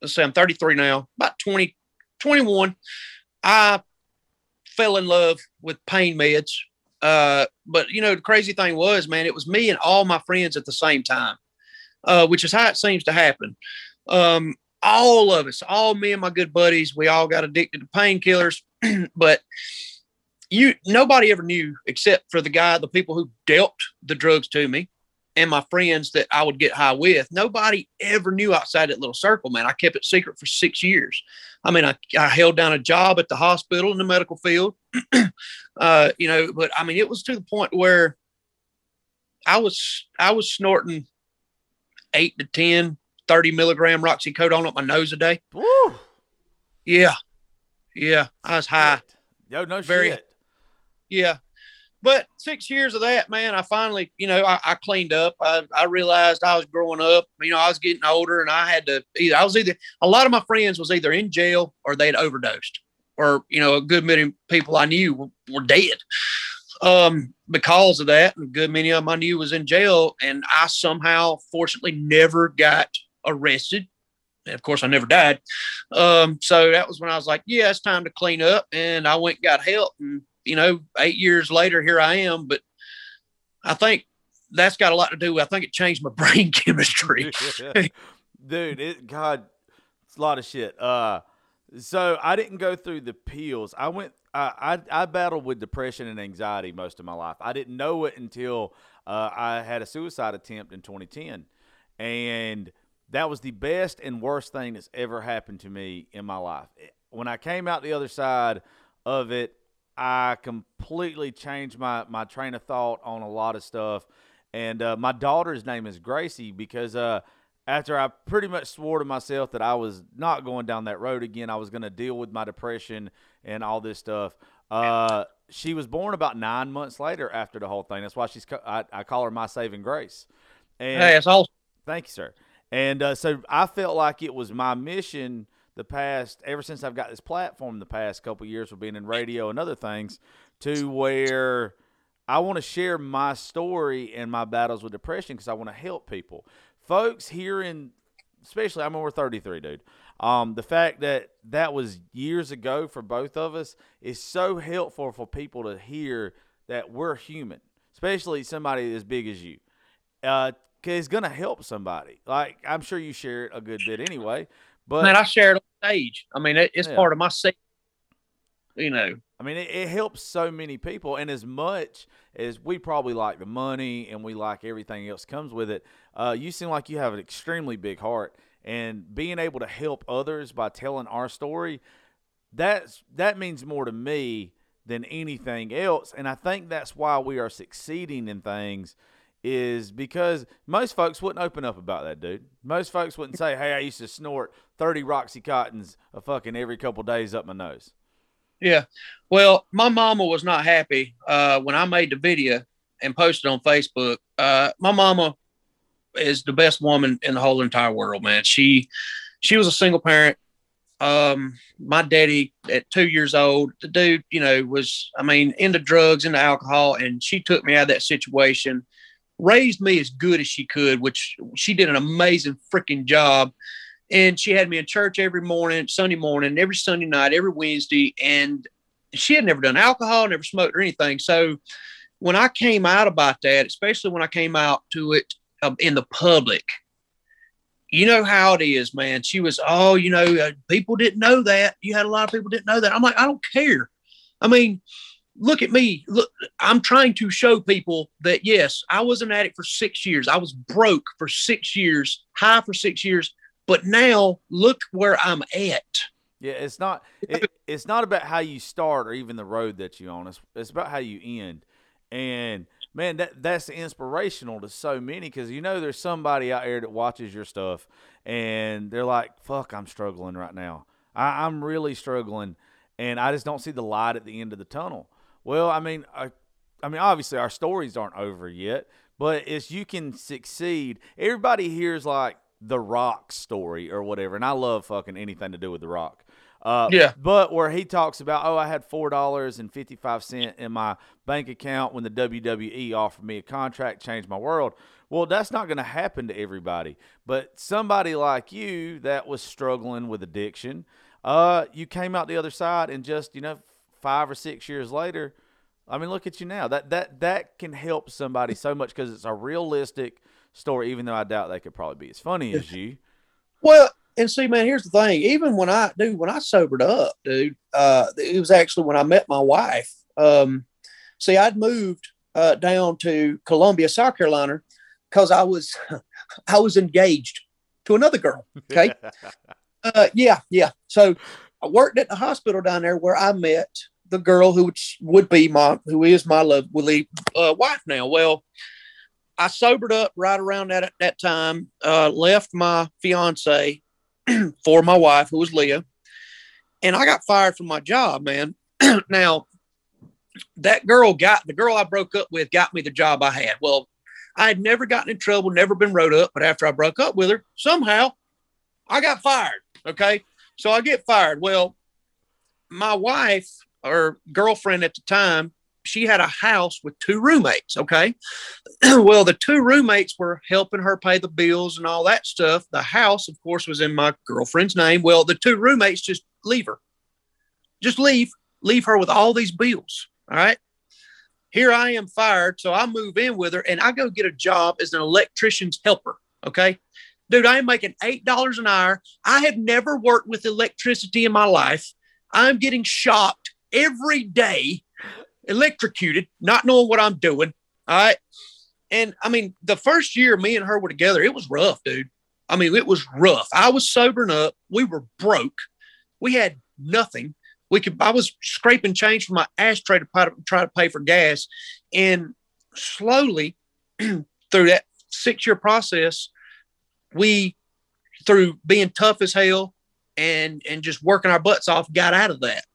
Let's say I'm 33 now. About 21, I fell in love with pain meds. But, you know, the crazy thing was, man, it was me and all my friends at the same time, which is how it seems to happen. All of us, all me and my good buddies, we all got addicted to painkillers. But nobody ever knew except for the people who dealt the drugs to me and my friends that I would get high with. Nobody ever knew outside that little circle, man. I kept it secret for 6 years. I mean, I held down a job at the hospital in the medical field, you know, but I mean, it was to the point where I was snorting 8 to 10, 30 milligram Roxycodone up my nose a day. Woo. Yeah. Yeah. I was high. Yo, no shit. Yeah. But 6 years of that, man, I finally, you know, I cleaned up. I realized I was growing up. You know, I was getting older, and I had to a lot of my friends was either in jail or they'd overdosed, or, you know, a good many people I knew were dead because of that. And a good many of them I knew was in jail, and I somehow, fortunately, never got arrested. And of course, I never died. So that was when I was like, yeah, it's time to clean up. And I went and got help, and, you know, 8 years later, here I am. But I think that's got a lot to do with, I think it changed my brain chemistry. Dude, it's a lot of shit. So I didn't go through the pills. I battled with depression and anxiety most of my life. I didn't know it until I had a suicide attempt in 2010. And that was the best and worst thing that's ever happened to me in my life. When I came out the other side of it, I completely changed my train of thought on a lot of stuff. And my daughter's name is Gracie because after I pretty much swore to myself that I was not going down that road again, I was going to deal with my depression and all this stuff. she was born about 9 months later after the whole thing. That's why she's I call her my saving grace. And hey, it's awesome. Thank you, sir. And so I felt like it was my mission ever since I've got this platform the past couple of years with being in radio and other things, to where I want to share my story and my battles with depression because I want to help people. Folks hearing, especially, I mean, we're 33, dude. The fact that that was years ago for both of us is so helpful for people to hear that we're human, especially somebody as big as you. Because it's going to help somebody. Like, I'm sure you share it a good bit anyway. But man, I share it on stage. I mean, it's part of my secret, you know. I mean, it helps so many people. And as much as we probably like the money and we like everything else comes with it, you seem like you have an extremely big heart. And being able to help others by telling our story, that means more to me than anything else. And I think that's why we are succeeding in things, is because most folks wouldn't open up about that, dude. Most folks wouldn't say, hey, I used to snort 30 Roxycodons a fucking every couple days up my nose. Yeah. Well, my mama was not happy when I made the video and posted on Facebook. My mama is the best woman in the whole entire world, man. She was a single parent. My daddy at 2 years old, the dude, you know, was, I mean, into drugs, into alcohol, and she took me out of that situation, raised me as good as she could, which she did an amazing freaking job. And she had me in church every morning, Sunday morning, every Sunday night, every Wednesday. And she had never done alcohol, never smoked or anything. So when I came out about that, especially when I came out to it in the public, you know how it is, man. She was, oh, you know, people didn't know that. You had a lot of people didn't know that. I'm like, I don't care. I mean, look at me. Look, I'm trying to show people that, yes, I was an addict for 6 years. I was broke for 6 years, high for 6 years. But now look where I'm at. Yeah, it's not about how you start or even the road that you on. It's about how you end. And man, that's inspirational to so many, because you know there's somebody out there that watches your stuff and they're like, fuck, I'm struggling right now. I'm really struggling, and I just don't see the light at the end of the tunnel. Well, I mean, obviously our stories aren't over yet, but it's, you can succeed. Everybody hears like The Rock story or whatever, and I love fucking anything to do with The Rock. But where he talks about, I had $4.55 in my bank account when the WWE offered me a contract, changed my world. Well, that's not going to happen to everybody, but somebody like you that was struggling with addiction, you came out the other side, and just, 5 or 6 years later, I mean, look at you now. That can help somebody so much, because it's a realistic story, even though I doubt they could probably be as funny as you. Well, and see, man, here's the thing. Even when I sobered up, dude, it was actually when I met my wife. See, I'd moved down to Columbia, South Carolina, because I was engaged to another girl. Okay. So I worked at the hospital down there where I met the girl who is my lovely wife now. Well, I sobered up right around that time, left my fiance for my wife, who was Leah, and I got fired from my job, man. Now, the girl I broke up with got me the job I had. Well, I had never gotten in trouble, never been wrote up, but after I broke up with her, somehow I got fired. Okay. So I get fired. Well, my wife or girlfriend at the time, she had a house with two roommates. Okay. Well, the two roommates were helping her pay the bills and all that stuff. The house, of course, was in my girlfriend's name. Well, the two roommates just leave her. Just leave her with all these bills. All right. Here I am fired. So I move in with her and I go get a job as an electrician's helper. Okay. Dude, I am making $8 an hour. I have never worked with electricity in my life. I'm getting shocked every day, electrocuted, not knowing what I'm doing. All right. And I mean, the first year me and her were together, it was rough, dude. I mean, it was rough. I was sobering up. We were broke. We had nothing. I was scraping change from my ashtray to try to pay for gas. And slowly through that 6-year process, through being tough as hell and just working our butts off, got out of that.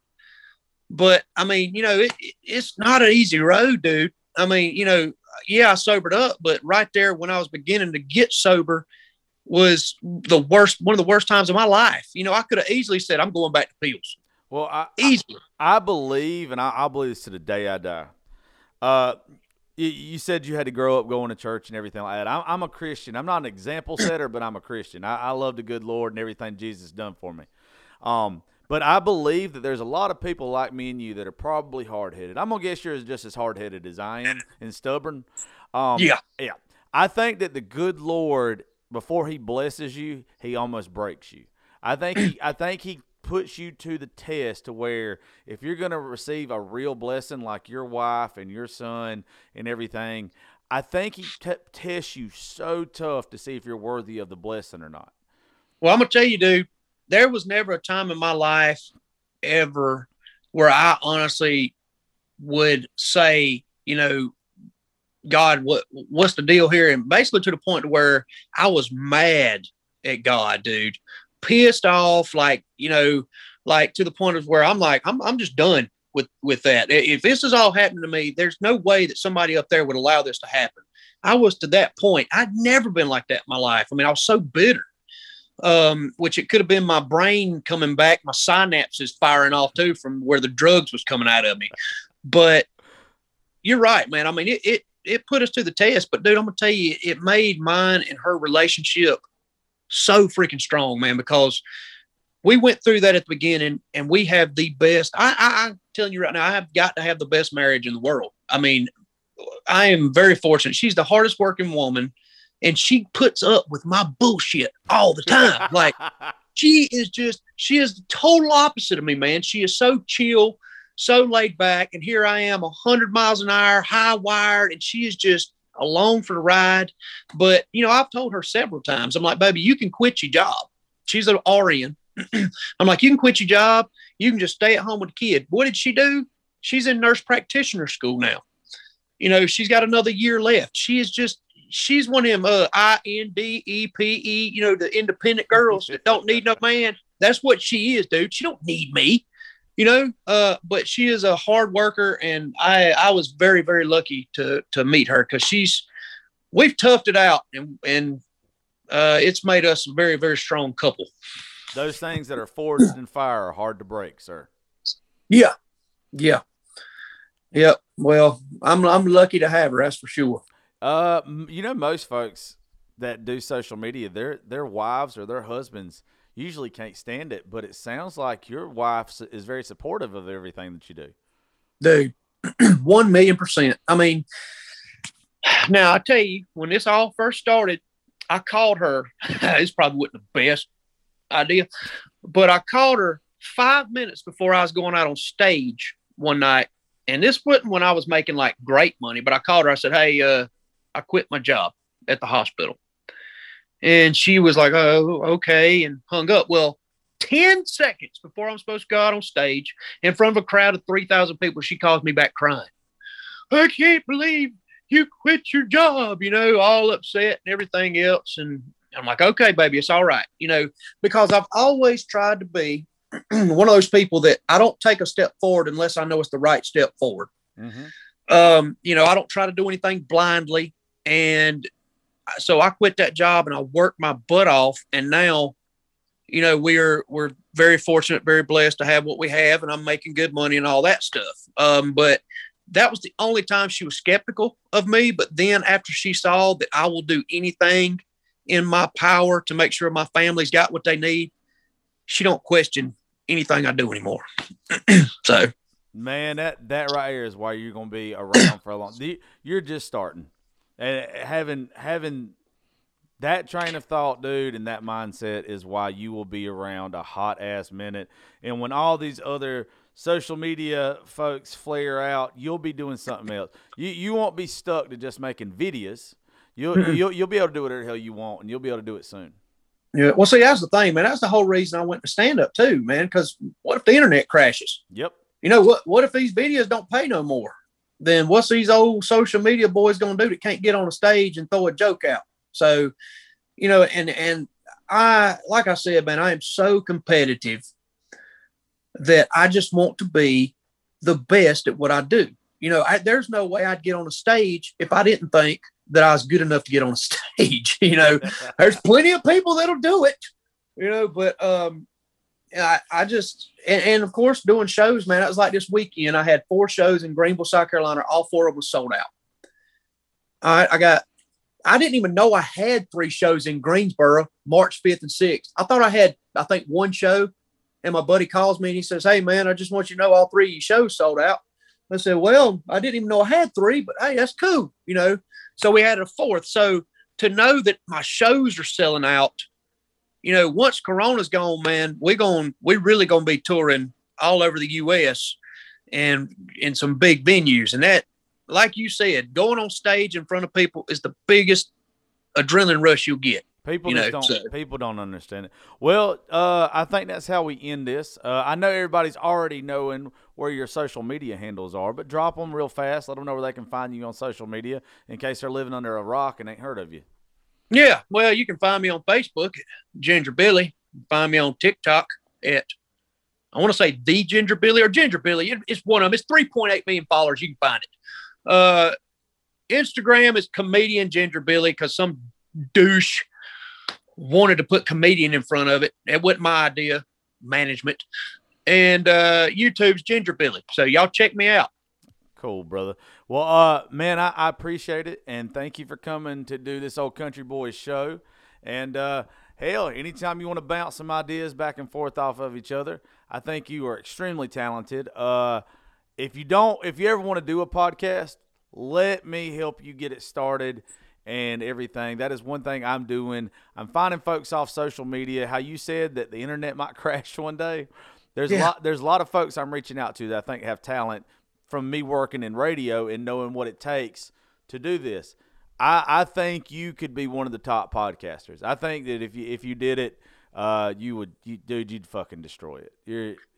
But I mean, you know, it's not an easy road, dude. I mean, you know, yeah, I sobered up, but right there when I was beginning to get sober was the worst, one of the worst times of my life. You know, I could have easily said, I'm going back to pills. Well, I believe, and I believe this to the day I die. You said you had to grow up going to church and everything like that. I'm a Christian. I'm not an example setter, but I'm a Christian. I love the good Lord and everything Jesus done for me. But I believe that there's a lot of people like me and you that are probably hard-headed. I'm going to guess you're just as hard-headed as I am and stubborn. Yeah. I think that the good Lord, before he blesses you, he almost breaks you. I think he puts you to the test to where if you're going to receive a real blessing like your wife and your son and everything, I think he tests you so tough to see if you're worthy of the blessing or not. Well, I'm going to tell you, dude. There was never a time in my life ever where I honestly would say, you know, God, what's the deal here? And basically to the point where I was mad at God, dude, pissed off, like, you know, like to the point of where I'm like, I'm just done with that. If this has all happened to me, there's no way that somebody up there would allow this to happen. I was to that point. I'd never been like that in my life. I mean, I was so bitter. Which it could have been my brain coming back, my synapses firing off too from where the drugs was coming out of me. But you're right, man. I mean, it put us to the test. But dude, I'm gonna tell you, it made mine and her relationship so freaking strong, man. Because we went through that at the beginning, and we have the best. I'm telling you right now, I have got to have the best marriage in the world. I mean, I am very fortunate. She's the hardest working woman. And she puts up with my bullshit all the time. Like, she is the total opposite of me, man. She is so chill, so laid back. And here I am, 100 miles an hour, high wired, and she is just along for the ride. But, you know, I've told her several times, I'm like, baby, you can quit your job. She's an RN. I'm like, you can quit your job. You can just stay at home with the kid. What did she do? She's in nurse practitioner school now. You know, she's got another year left. She's one of them INDEPE, you know, the independent girls that don't need no man. That's what she is, dude. She don't need me, you know. But she is a hard worker, and I was very, very lucky to meet her because we've toughed it out, and it's made us a very, very strong couple. Those things that are forged in fire are hard to break, sir. Yeah. Well, I'm lucky to have her. That's for sure. You know, most folks that do social media, their wives or their husbands usually can't stand it, but it sounds like your wife is very supportive of everything that you do. Dude, 1,000,000%. I mean, now I tell you, when this all first started, I called her. This probably wasn't the best idea, but I called her 5 minutes before I was going out on stage one night. And this wasn't when I was making like great money, but I called her. I said, hey, I quit my job at the hospital. And she was like, oh, okay, and hung up. Well, 10 seconds before I'm supposed to go out on stage in front of a crowd of 3,000 people, she calls me back crying. I can't believe you quit your job, you know, all upset and everything else. And I'm like, okay, baby, it's all right. You know, because I've always tried to be one of those people that I don't take a step forward unless I know it's the right step forward. Mm-hmm. You know, I don't try to do anything blindly. And so I quit that job and I worked my butt off. And now, you know, we're very fortunate, very blessed to have what we have, and I'm making good money and all that stuff. But that was the only time she was skeptical of me. But then after she saw that I will do anything in my power to make sure my family's got what they need, she don't question anything I do anymore. So, man, that right here is why you're going to be around for a long time. You're just starting, and having that train of thought, dude, and that mindset is why you will be around a hot ass minute. And when all these other social media folks flare out, you'll be doing something else. You won't be stuck to just making videos. You'll be able to do whatever the hell you want, and you'll be able to do it soon. Yeah. Well, see, that's the thing, man. That's the whole reason I went to stand up too, man. Because what if the internet crashes? Yep. You know what? What if these videos don't pay no more? Then what's these old social media boys gonna do that can't get on a stage and throw a joke out? So, you know, and I, like I said, man, I am so competitive that I just want to be the best at what I do. You know, there's no way I'd get on a stage if I didn't think that I was good enough to get on a stage. You know, there's plenty of people that'll do it, you know, but I just, and of course doing shows, man, it was like this weekend, I had 4 shows in Greenville, South Carolina. All 4 of them sold out. I didn't even know I had 3 shows in Greensboro, March 5th and 6th. I thought I had, I think, 1 show, and my buddy calls me and he says, "Hey man, I just want you to know all 3 shows sold out." I said, "Well, I didn't even know I had 3, but hey, that's cool." You know? So we had a 4th. So to know that my shows are selling out, you know, once Corona's gone, man, we're really going to be touring all over the U.S. and in some big venues. And that, like you said, going on stage in front of people is the biggest adrenaline rush you'll get. People don't understand it. Well, I think that's how we end this. I know everybody's already knowing where your social media handles are, but drop them real fast. Let them know where they can find you on social media in case they're living under a rock and ain't heard of you. Yeah, well, you can find me on Facebook at Ginger Billy. Find me on TikTok at, I want to say, The Ginger Billy or Ginger Billy. It's one of them. It's 3.8 million followers. You can find it. Instagram is Comedian Ginger Billy because some douche wanted to put comedian in front of it. That wasn't my idea, management. And YouTube's Ginger Billy. So y'all check me out. Cool, brother. Well, man, I appreciate it, and thank you for coming to do this Old Country Boys show. And hell, anytime you want to bounce some ideas back and forth off of each other, I think you are extremely talented. If you ever want to do a podcast, let me help you get it started and everything. That is one thing I'm doing. I'm finding folks off social media. How you said that the internet might crash one day. There's a lot of folks I'm reaching out to that I think have talent. From me working in radio and knowing what it takes to do this, I think you could be one of the top podcasters. I think that if you did it, you'd fucking destroy it.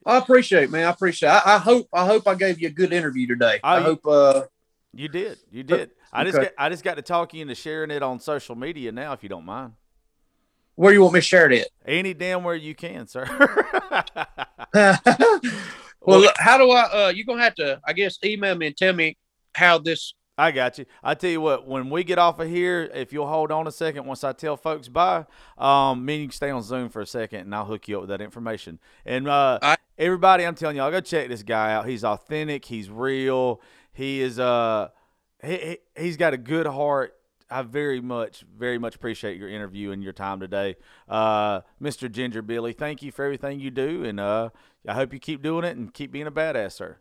I appreciate it, man. I appreciate it. I hope I gave you a good interview today. I hope you did. I just got to talk you into sharing it on social media now, if you don't mind. Where you want me to share it? Any damn where you can, sir. Well, how do I, you're going to have to, I guess, email me and tell me how this. I got you. I tell you what, when we get off of here, if you'll hold on a second, once I tell folks bye, me and you can stay on Zoom for a second and I'll hook you up with that information. And everybody, I'm telling y'all, go check this guy out. He's authentic. He's real. He is, he's got a good heart. I very much appreciate your interview and your time today. Mr. Ginger Billy, thank you for everything you do. And I hope you keep doing it and keep being a badass, sir.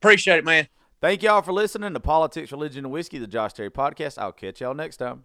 Appreciate it, man. Thank y'all for listening to Politics, Religion, and Whiskey, the Josh Terry Podcast. I'll catch y'all next time.